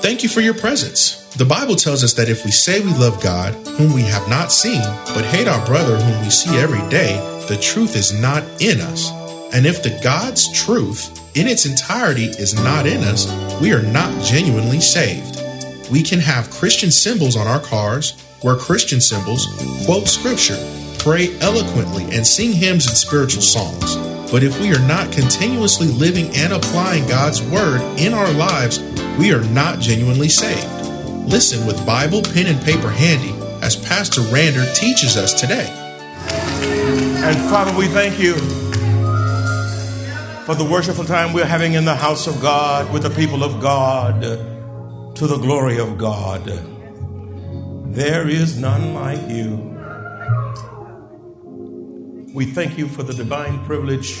Thank you for your presence. The Bible tells us that if we say we love God, whom we have not seen, but hate our brother whom we see every day, the truth is not in us. And if the God's truth in its entirety is not in us, we are not genuinely saved. We can have Christian symbols on our cars, wear Christian symbols, quote scripture, pray eloquently, and sing hymns and spiritual songs. But if we are not continuously living and applying God's word in our lives, we are not genuinely saved. Listen with Bible, pen, and paper handy as Pastor Rander teaches us today. And Father, we thank you for the worshipful time we're having in the house of God with the people of God to the glory of God. There is none like you. We thank you for the divine privilege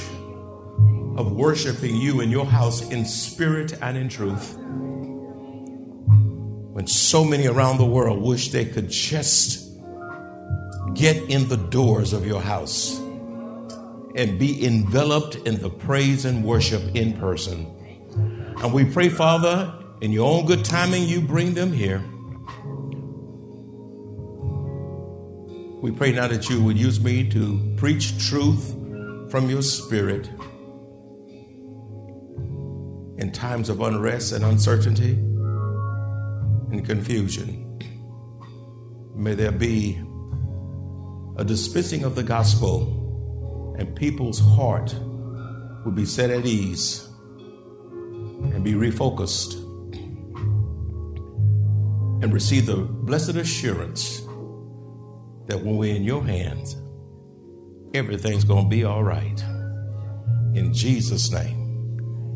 of worshiping you in your house in spirit and in truth. When so many around the world wish they could just get in the doors of your house and be enveloped in the praise and worship in person. And we pray, Father, in your own good timing, you bring them here. We pray now that you would use me to preach truth from your spirit in times of unrest and uncertainty and confusion. May there be a dispensing of the gospel, and people's heart will be set at ease and be refocused and receive the blessed assurance that when we're in your hands, everything's going to be all right. In Jesus' name.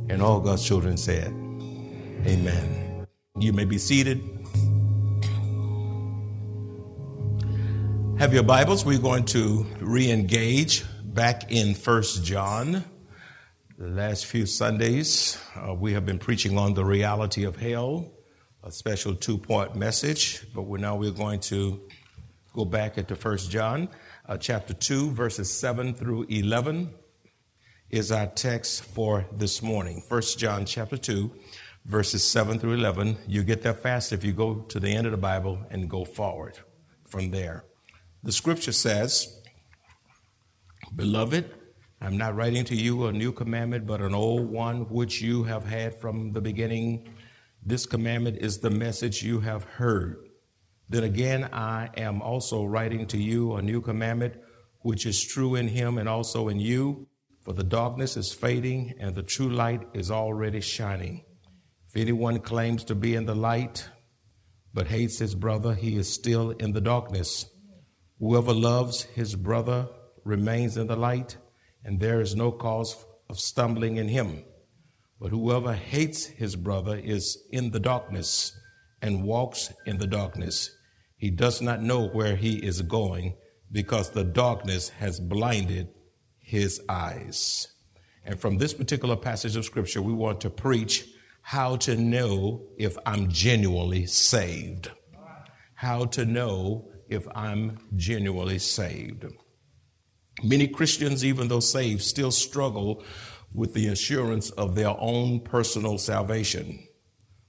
And all God's children said, amen. You may be seated. Have your Bibles. We're going to re-engage back in 1 John. The last few Sundays, we have been preaching on the reality of hell, a special two-part message. But we're going to go back into 1 John. Chapter 2, verses 7 through 11 is our text for this morning. 1 John chapter 2. Verses 7 through 11, you get there fast if you go to the end of the Bible and go forward from there. The scripture says, Beloved, I'm not writing to you a new commandment, but an old one which you have had from the beginning. This commandment is the message you have heard. Then again, I am also writing to you a new commandment, which is true in him and also in you. For the darkness is fading and the true light is already shining. If anyone claims to be in the light but hates his brother, he is still in the darkness. Whoever loves his brother remains in the light, and there is no cause of stumbling in him. But whoever hates his brother is in the darkness and walks in the darkness. He does not know where he is going because the darkness has blinded his eyes. And from this particular passage of Scripture, we want to preach how to know if I'm genuinely saved. How to know if I'm genuinely saved. Many Christians, even though saved, still struggle with the assurance of their own personal salvation.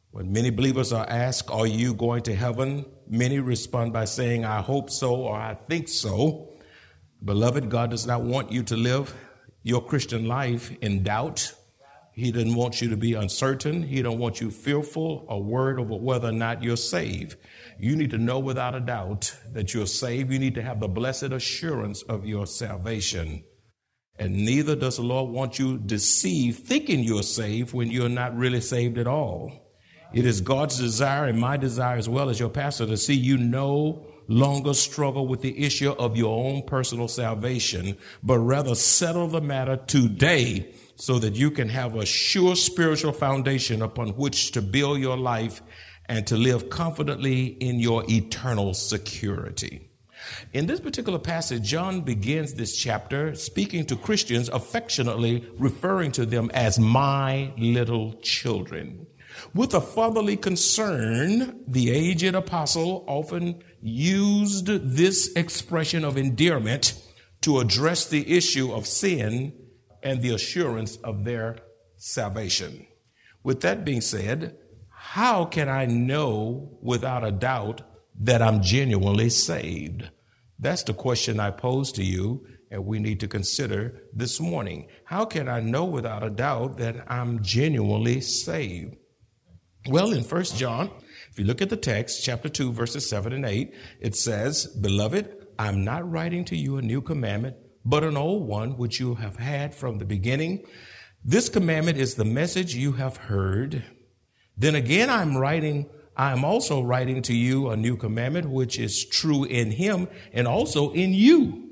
When many believers are asked, are you going to heaven? Many respond by saying, I hope so, or I think so. Beloved, God does not want you to live your Christian life in doubt. He didn't want you to be uncertain. He don't want you fearful or worried over whether or not you're saved. You need to know without a doubt that you're saved. You need to have the blessed assurance of your salvation. And neither does the Lord want you deceived thinking you're saved when you're not really saved at all. It is God's desire and my desire as well as your pastor to see you know longer struggle with the issue of your own personal salvation, but rather settle the matter today so that you can have a sure spiritual foundation upon which to build your life and to live confidently in your eternal security. In this particular passage, John begins this chapter speaking to Christians, affectionately referring to them as my little children. With a fatherly concern, the aged apostle often used this expression of endearment to address the issue of sin and the assurance of their salvation. With that being said, how can I know without a doubt that I'm genuinely saved? That's the question I pose to you and we need to consider this morning. How can I know without a doubt that I'm genuinely saved? Well, in 1 John, if you look at the text, chapter 2, verses 7 and 8, it says, "Beloved, I'm not writing to you a new commandment, but an old one which you have had from the beginning. This commandment is the message you have heard. Then again, I am also writing to you a new commandment, which is true in him and also in you.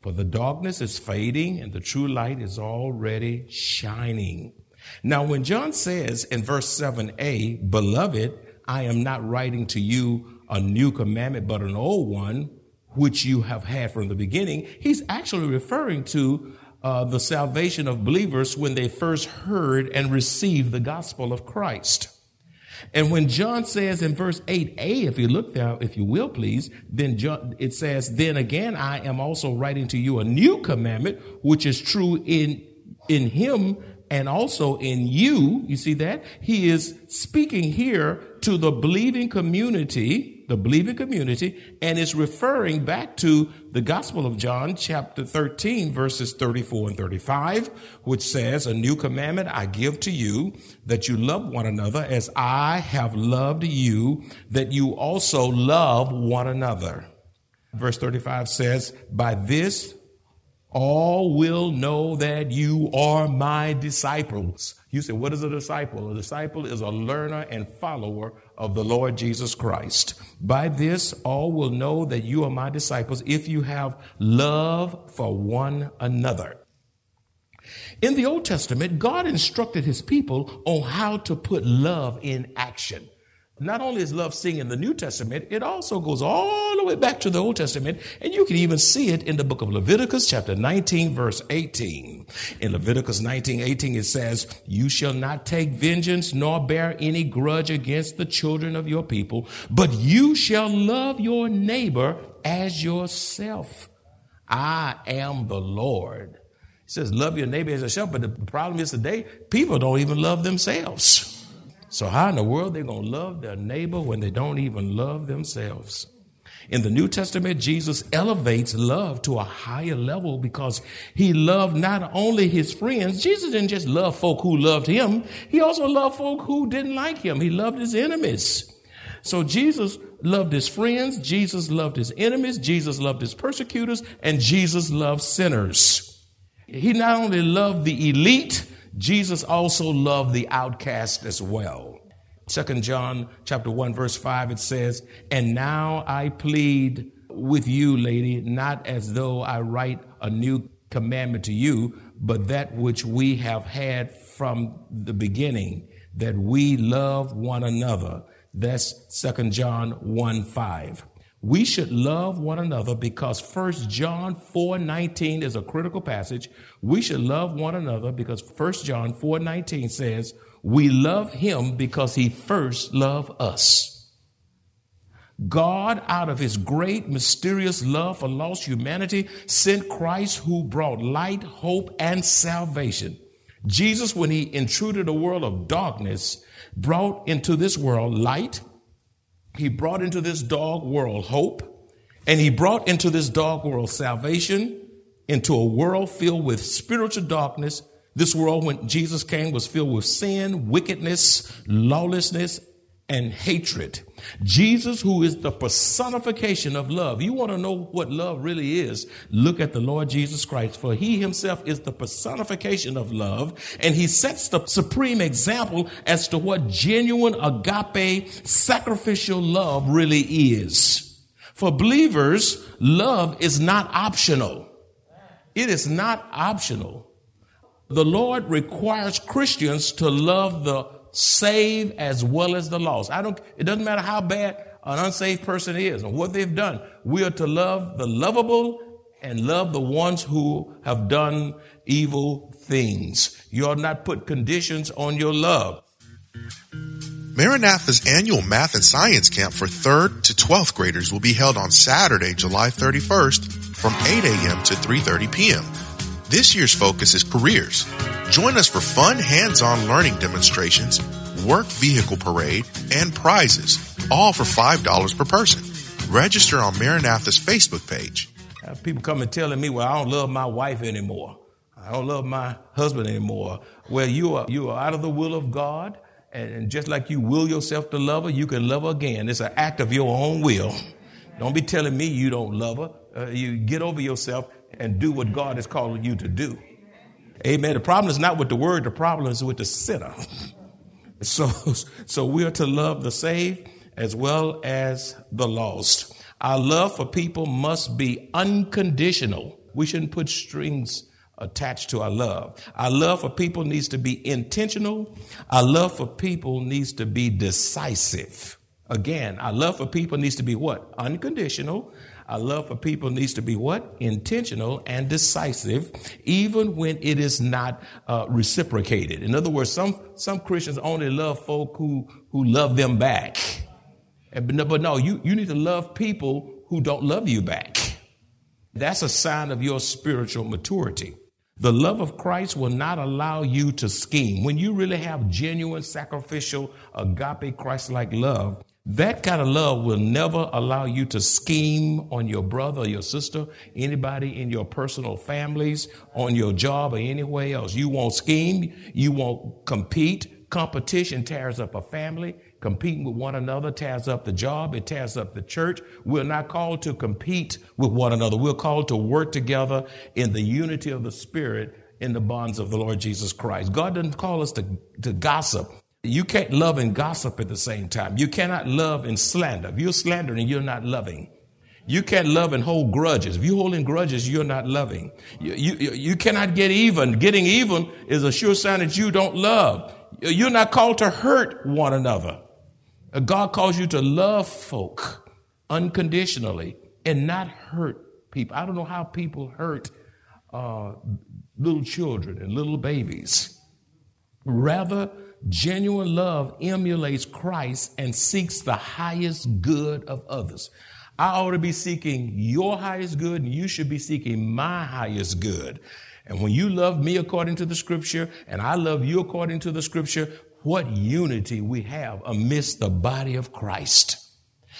For the darkness is fading and the true light is already shining." Now, when John says in verse 7a, "Beloved, I am not writing to you a new commandment, but an old one, which you have had from the beginning," he's actually referring to the salvation of believers when they first heard and received the gospel of Christ. And when John says in verse 8a, if you look there, if you will, please, it says, "Then again, I am also writing to you a new commandment, which is true in him and also in you." You see that? He is speaking here to the believing community, and is referring back to the Gospel of John, chapter 13, verses 34 and 35, which says, "A new commandment I give to you, that you love one another as I have loved you, that you also love one another." Verse 35 says, "By this all will know that you are my disciples." You say, what is a disciple? A disciple is a learner and follower of the Lord Jesus Christ. "By this, all will know that you are my disciples if you have love for one another." In the Old Testament, God instructed his people on how to put love in action. Not only is love seen in the New Testament, it also goes all the way back to the Old Testament, and you can even see it in the book of Leviticus, chapter 19, verse 18. In Leviticus 19:18, it says, "You shall not take vengeance nor bear any grudge against the children of your people, but you shall love your neighbor as yourself. I am the Lord." It says, love your neighbor as yourself, but the problem is today, people don't even love themselves. So how in the world they're going to love their neighbor when they don't even love themselves? In the New Testament, Jesus elevates love to a higher level because he loved not only his friends. Jesus didn't just love folk who loved him. He also loved folk who didn't like him. He loved his enemies. So Jesus loved his friends. Jesus loved his enemies. Jesus loved his persecutors, and Jesus loved sinners. He not only loved the elite, Jesus also loved the outcast as well. 2 John chapter 1, verse 5, it says, "And now I plead with you, lady, not as though I write a new commandment to you, but that which we have had from the beginning, that we love one another." That's 2 John 1, 5. We should love one another because 1 John 4:19 is a critical passage. We should love one another because 1 John 4:19 says, "We love him because he first loved us." God, out of his great mysterious love for lost humanity, sent Christ who brought light, hope, and salvation. Jesus, when he intruded a world of darkness, brought into this world light. He brought into this dark world hope, and he brought into this dark world salvation, into a world filled with spiritual darkness. This world, when Jesus came, was filled with sin, wickedness, lawlessness, and hatred. Jesus, who is the personification of love. You want to know what love really is? Look at the Lord Jesus Christ, for he himself is the personification of love, and he sets the supreme example as to what genuine agape sacrificial love really is. For believers, love is not optional. It is not optional. The Lord requires Christians to love the saved as well as the lost. It doesn't matter how bad an unsaved person is or what they've done. We are to love the lovable and love the ones who have done evil things. You ought not put conditions on your love. Maranatha's annual math and science camp for 3rd to 12th graders will be held on Saturday, July 31st from 8 a.m. to 3:30 p.m. This year's focus is careers. Join us for fun hands-on learning demonstrations, work vehicle parade, and prizes, all for $5 per person. Register on Maranatha's Facebook page. People come and telling me, well, I don't love my wife anymore. I don't love my husband anymore. Well, you are out of the will of God. And just like you will yourself to love her, you can love her again. It's an act of your own will. Don't be telling me you don't love her. You get over yourself and do what God is calling you to do. Amen. The problem is not with the word. The problem is with the sinner. So we are to love the saved as well as the lost. Our love for people must be unconditional. We shouldn't put strings attached to our love. Our love for people needs to be intentional. Our love for people needs to be decisive. Again, our love for people needs to be what? Unconditional. Our love for people needs to be what? Intentional and decisive, even when it is not reciprocated. In other words, some Christians only love folk who love them back. But you need to love people who don't love you back. That's a sign of your spiritual maturity. The love of Christ will not allow you to scheme. When you really have genuine, sacrificial, agape, Christ-like love, that kind of love will never allow you to scheme on your brother or your sister, anybody in your personal families, on your job or anywhere else. You won't scheme. You won't compete. Competition tears up a family. Competing with one another tears up the job. It tears up the church. We're not called to compete with one another. We're called to work together in the unity of the Spirit in the bonds of the Lord Jesus Christ. God doesn't call us to gossip. You can't love and gossip at the same time. You cannot love and slander. If you're slandering, you're not loving. You can't love and hold grudges. If you're holding grudges, you're not loving. You cannot get even. Getting even is a sure sign that you don't love. You're not called to hurt one another. God calls you to love folk unconditionally and not hurt people. I don't know how people hurt little children and little babies. Rather, genuine love emulates Christ and seeks the highest good of others. I ought to be seeking your highest good, and you should be seeking my highest good. And when you love me according to the Scripture, and I love you according to the Scripture, what unity we have amidst the body of Christ.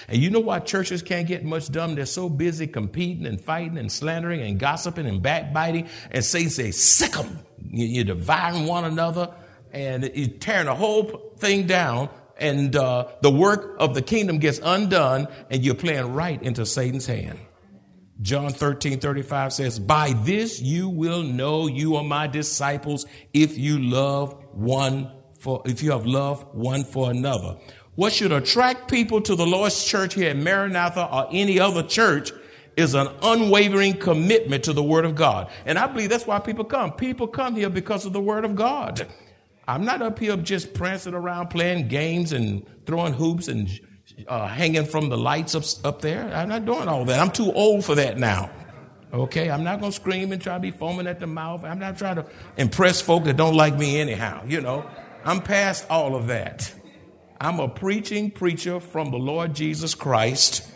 And you know why churches can't get much done? They're so busy competing and fighting and slandering and gossiping and backbiting, and Satan says, sick them. You're dividing one another and you're tearing the whole thing down, and the work of the kingdom gets undone, and you're playing right into Satan's hand. John 13:35 says, by this you will know you are my disciples if you love one for, if you have love one for another. What should attract people to the Lord's church here at Maranatha or any other church is an unwavering commitment to the Word of God. And I believe that's why people come. People come here because of the Word of God. I'm not up here just prancing around playing games and throwing hoops and hanging from the lights up there. I'm not doing all that. I'm too old for that now. Okay, I'm not going to scream and try to be foaming at the mouth. I'm not trying to impress folk that don't like me anyhow, you know. I'm past all of that. I'm a preaching preacher from the Lord Jesus Christ.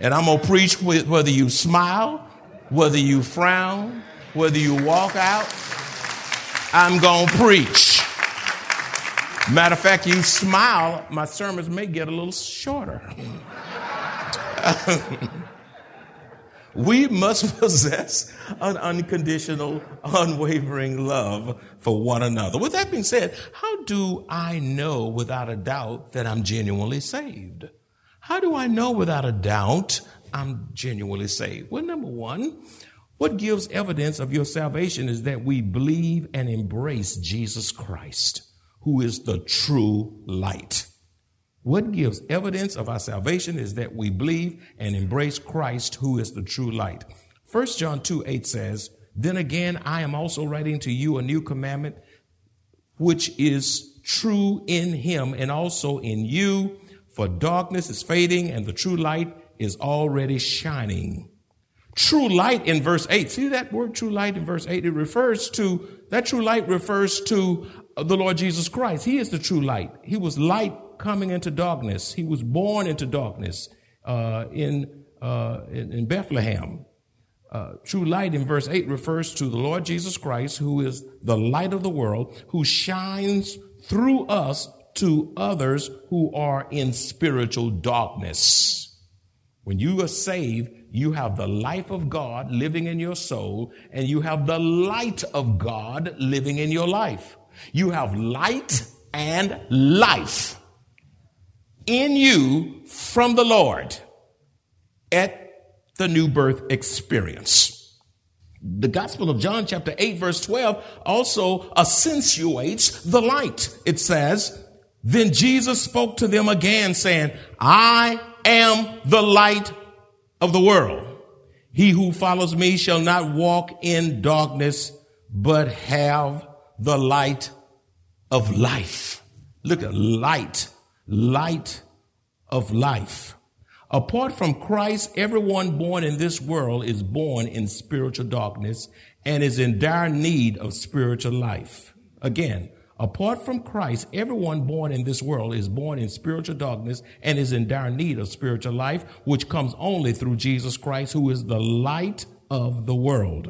And I'm going to preach with whether you smile, whether you frown, whether you walk out. I'm going to preach. Matter of fact, you smile, my sermons may get a little shorter. We must possess an unconditional, unwavering love for one another. With that being said, how do I know without a doubt that I'm genuinely saved? How do I know without a doubt I'm genuinely saved? Well, number one, what gives evidence of your salvation is that we believe and embrace Jesus Christ, who is the true light. What gives evidence of our salvation is that we believe and embrace Christ, who is the true light. 1 John 2:8 says, "Then again, I am also writing to you a new commandment, which is true in him and also in you. For darkness is fading and the true light is already shining." True light in verse 8. See that word true light in verse 8? That true light refers to the Lord Jesus Christ. He is the true light. He was light coming into darkness. He was born into darkness in Bethlehem. True light in verse 8 refers to the Lord Jesus Christ, who is the light of the world, who shines through us to others who are in spiritual darkness. When you are saved, you have the life of God living in your soul, and you have the light of God living in your life. You have light and life in you from the Lord at the new birth experience. The Gospel of John chapter 8 verse 12 also accentuates the light. It says, "Then Jesus spoke to them again, saying, I am the light of the world. He who follows me shall not walk in darkness, but have the light of life." Look at light, light of life. Apart from Christ, everyone born in this world is born in spiritual darkness and is in dire need of spiritual life. Again, apart from Christ, everyone born in this world is born in spiritual darkness and is in dire need of spiritual life, which comes only through Jesus Christ, who is the light of the world.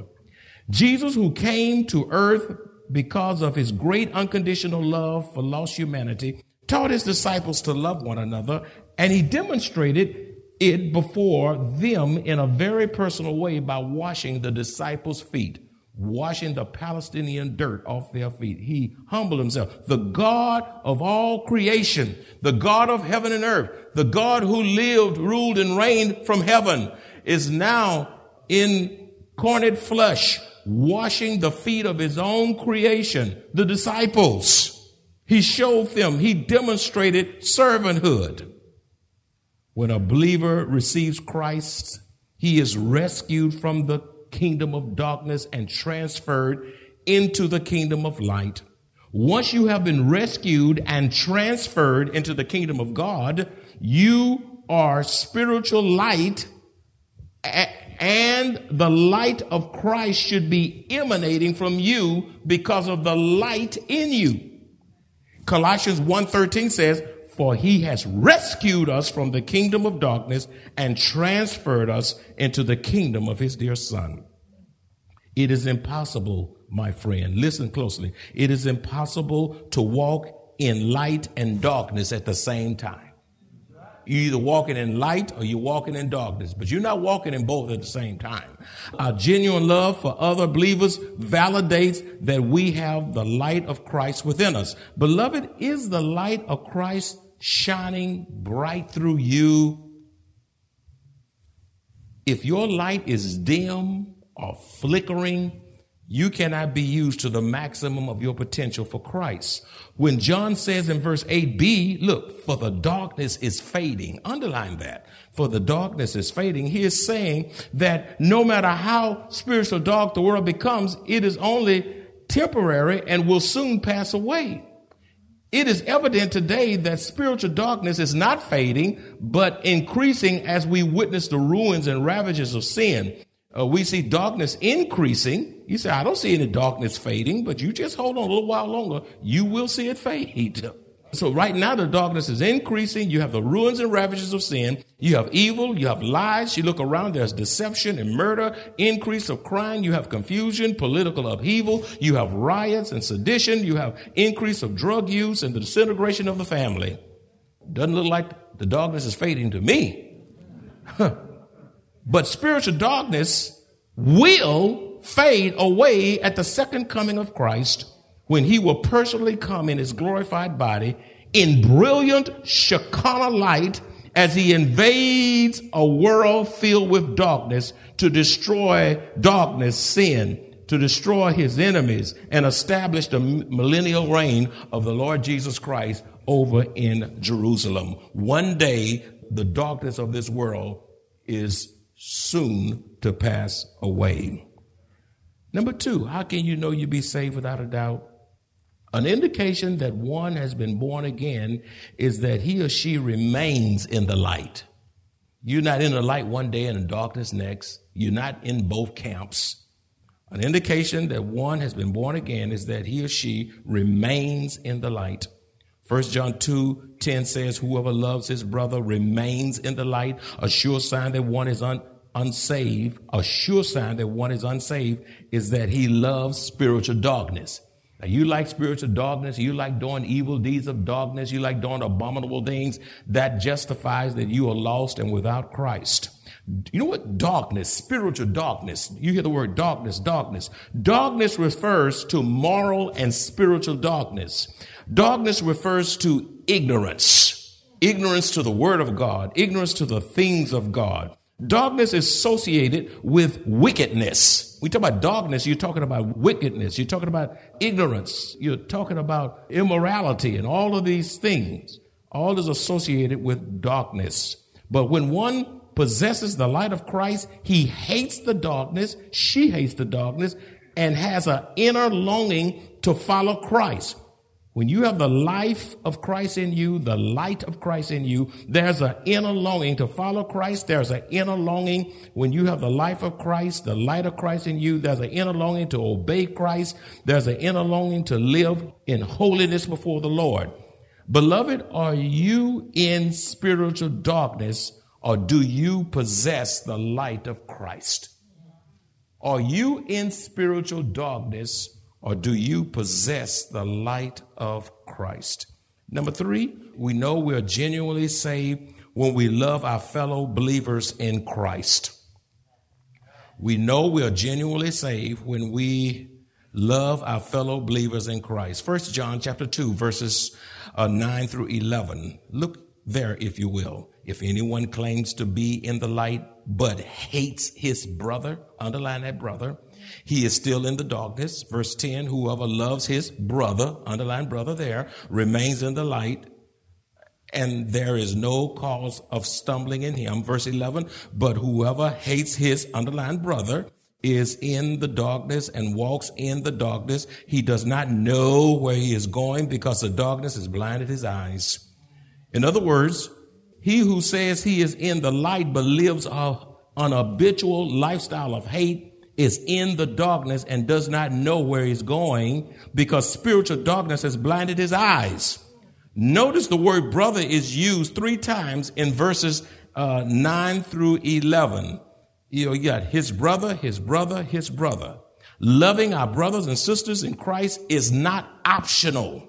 Jesus, who came to earth because of his great unconditional love for lost humanity, taught his disciples to love one another, and he demonstrated it before them in a very personal way by washing the disciples' feet, washing the Palestinian dirt off their feet. He humbled himself. The God of all creation, the God of heaven and earth, the God who lived, ruled, and reigned from heaven, is now in incarnate flesh, washing the feet of his own creation, the disciples. He showed them, he demonstrated servanthood. When a believer receives Christ, he is rescued from the kingdom of darkness and transferred into the kingdom of light. Once you have been rescued and transferred into the kingdom of God, you are spiritual light, and the light of Christ should be emanating from you because of the light in you. Colossians 1:13 says, "For he has rescued us from the kingdom of darkness and transferred us into the kingdom of his dear son." It is impossible, my friend, listen closely. It is impossible to walk in light and darkness at the same time. You're either walking in light or you're walking in darkness, but you're not walking in both at the same time. Our genuine love for other believers validates that we have the light of Christ within us. Beloved, is the light of Christ shining bright through you? If your light is dim or flickering, you cannot be used to the maximum of your potential for Christ. When John says in verse 8b, look, for the darkness is fading. Underline that. For the darkness is fading. He is saying that no matter how spiritual dark the world becomes, it is only temporary and will soon pass away. It is evident today that spiritual darkness is not fading, but increasing as we witness the ruins and ravages of sin. We see darkness increasing. You say, I don't see any darkness fading, but you just hold on a little while longer. You will see it fade. So right now the darkness is increasing. You have the ruins and ravages of sin. You have evil. You have lies. You look around. There's deception and murder, increase of crime. You have confusion, political upheaval. You have riots and sedition. You have increase of drug use and the disintegration of the family. Doesn't look like the darkness is fading to me. But spiritual darkness will fade away at the second coming of Christ, when he will personally come in his glorified body in brilliant Shekinah light as he invades a world filled with darkness to destroy darkness, sin, to destroy his enemies, and establish the millennial reign of the Lord Jesus Christ over in Jerusalem. One day, the darkness of this world is soon to pass away. Number two, how can you know you be saved without a doubt? An indication that one has been born again is that he or she remains in the light. You're not in the light one day and in darkness next. You're not in both camps. An indication that one has been born again is that he or she remains in the light. 1 John 2:10 says, whoever loves his brother remains in the light, a sure sign that one is unsaved. A sure sign that one is unsaved is that he loves spiritual darkness. Now, you like spiritual darkness. You like doing evil deeds of darkness. You like doing abominable things. That justifies that you are lost and without Christ. You know what? Darkness, spiritual darkness. You hear the word darkness, darkness. Darkness refers to moral and spiritual darkness. Darkness refers to ignorance, ignorance to the word of God, ignorance to the things of God. Darkness is associated with wickedness. We talk about darkness, you're talking about wickedness. You're talking about ignorance. You're talking about immorality and all of these things. All is associated with darkness. But when one possesses the light of Christ, he hates the darkness, she hates the darkness, and has an inner longing to follow Christ. When you have the life of Christ in you, the light of Christ in you, there's an inner longing to follow Christ. There's an inner longing. When you have the life of Christ, the light of Christ in you, there's an inner longing to obey Christ. There's an inner longing to live in holiness before the Lord. Beloved, are you in spiritual darkness, or do you possess the light of Christ? Are you in spiritual darkness, or do you possess the light of Christ? Number three, we know we're genuinely saved when we love our fellow believers in Christ. We know we're genuinely saved when we love our fellow believers in Christ. 1 John chapter 2, verses 9 through 11. Look there, if you will. If anyone claims to be in the light but hates his brother, underline that brother, he is still in the darkness. Verse 10, whoever loves his brother, underline brother there, remains in the light, and there is no cause of stumbling in him. Verse 11, but whoever hates his, underline brother, is in the darkness and walks in the darkness. He does not know where he is going because the darkness has blinded his eyes. In other words, he who says he is in the light but lives an habitual lifestyle of hate is in the darkness and does not know where he's going because spiritual darkness has blinded his eyes. Notice the word brother is used three times in verses 9 through 11. You got his brother, his brother, his brother. Loving our brothers and sisters in Christ is not optional.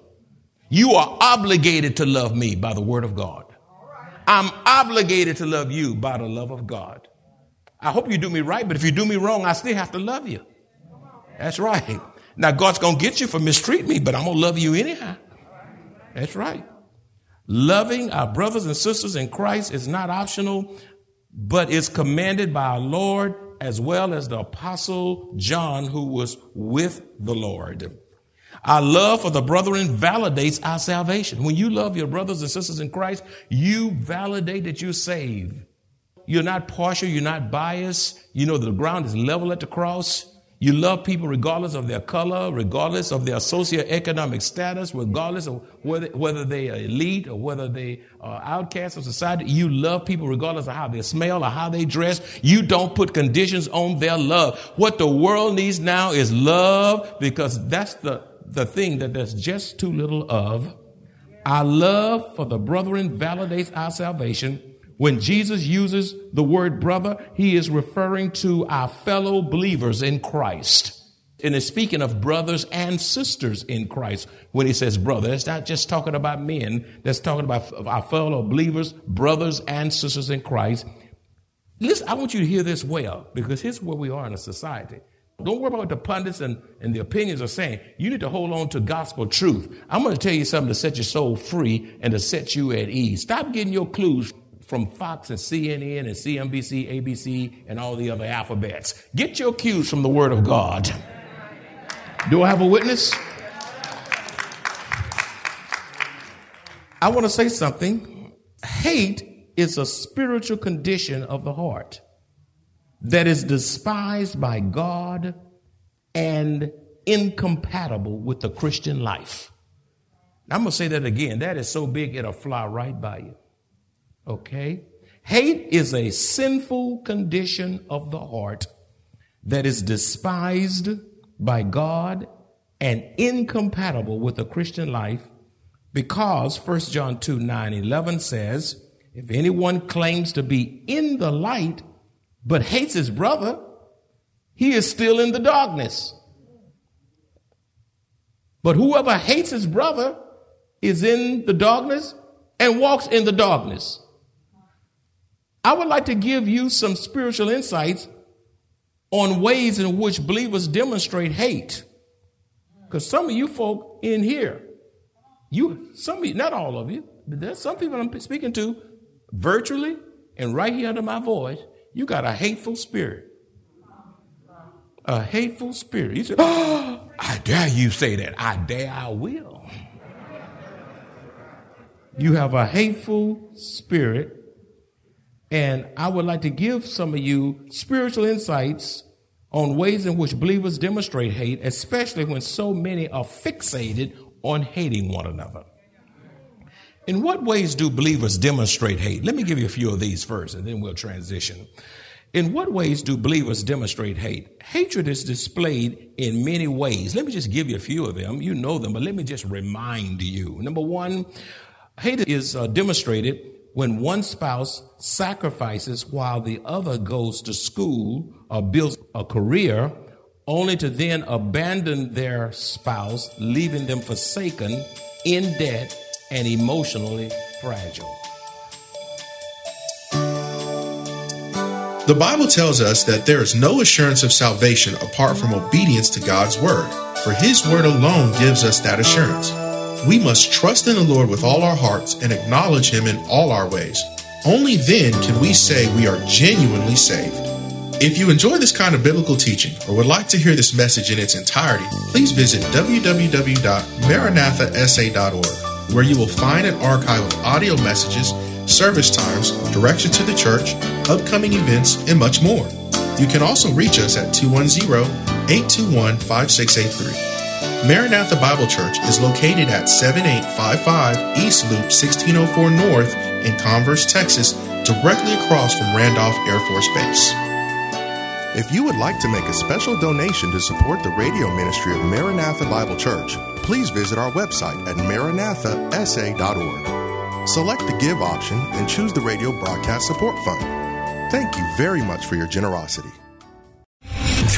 You are obligated to love me by the word of God. I'm obligated to love you by the love of God. I hope you do me right, but if you do me wrong, I still have to love you. That's right. Now, God's going to get you for mistreating me, but I'm going to love you anyhow. That's right. Loving our brothers and sisters in Christ is not optional, but is commanded by our Lord as well as the Apostle John, who was with the Lord. Our love for the brethren validates our salvation. When you love your brothers and sisters in Christ, you validate that you're saved. You're not partial. You're not biased. You know the ground is level at the cross. You love people regardless of their color, regardless of their socioeconomic status, regardless of whether they are elite or whether they are outcasts of society. You love people regardless of how they smell or how they dress. You don't put conditions on their love. What the world needs now is love, because that's the thing that there's just too little of. Our love for the brethren validates our salvation. When Jesus uses the word brother, he is referring to our fellow believers in Christ. And is speaking of brothers and sisters in Christ. When he says brother, it's not just talking about men. That's talking about our fellow believers, brothers and sisters in Christ. Listen, I want you to hear this well, because here's where we are in a society. Don't worry about what the pundits and the opinions are saying. You need to hold on to gospel truth. I'm going to tell you something to set your soul free and to set you at ease. Stop getting your clues from Fox and CNN and CNBC, ABC, and all the other alphabets. Get your cues from the Word of God. Do I have a witness? I want to say something. Hate is a spiritual condition of the heart that is despised by God and incompatible with the Christian life. I'm going to say that again. That is so big it'll fly right by you. Okay? Hate is a sinful condition of the heart that is despised by God and incompatible with the Christian life because 1 John 2:9-11 says, if anyone claims to be in the light but hates his brother, he is still in the darkness. But whoever hates his brother is in the darkness and walks in the darkness. I would like to give you some spiritual insights on ways in which believers demonstrate hate. Because some of you folk in here, not all of you, but there's some people I'm speaking to virtually and right here under my voice, you got a hateful spirit. A hateful spirit. You say, oh, I dare you say that. I will. You have a hateful spirit. And I would like to give some of you spiritual insights on ways in which believers demonstrate hate, especially when so many are fixated on hating one another. In what ways do believers demonstrate hate? Let me give you a few of these first, and then we'll transition. In what ways do believers demonstrate hate? Hatred is displayed in many ways. Let me just give you a few of them. You know them, but let me just remind you. Number one, hate is demonstrated when one spouse sacrifices while the other goes to school or builds a career, only to then abandon their spouse, leaving them forsaken, in debt, and emotionally fragile. The Bible tells us that there is no assurance of salvation apart from obedience to God's word, for his word alone gives us that assurance. We must trust in the Lord with all our hearts and acknowledge him in all our ways. Only then can we say we are genuinely saved. If you enjoy this kind of biblical teaching or would like to hear this message in its entirety, please visit www.maranathasa.org, where you will find an archive of audio messages, service times, directions to the church, upcoming events, and much more. You can also reach us at 210-821-5683. Maranatha Bible Church is located at 7855 East Loop 1604 North in Converse, Texas, directly across from Randolph Air Force Base. If you would like to make a special donation to support the radio ministry of Maranatha Bible Church, please visit our website at maranathasa.org. Select the Give option and choose the Radio Broadcast Support Fund. Thank you very much for your generosity.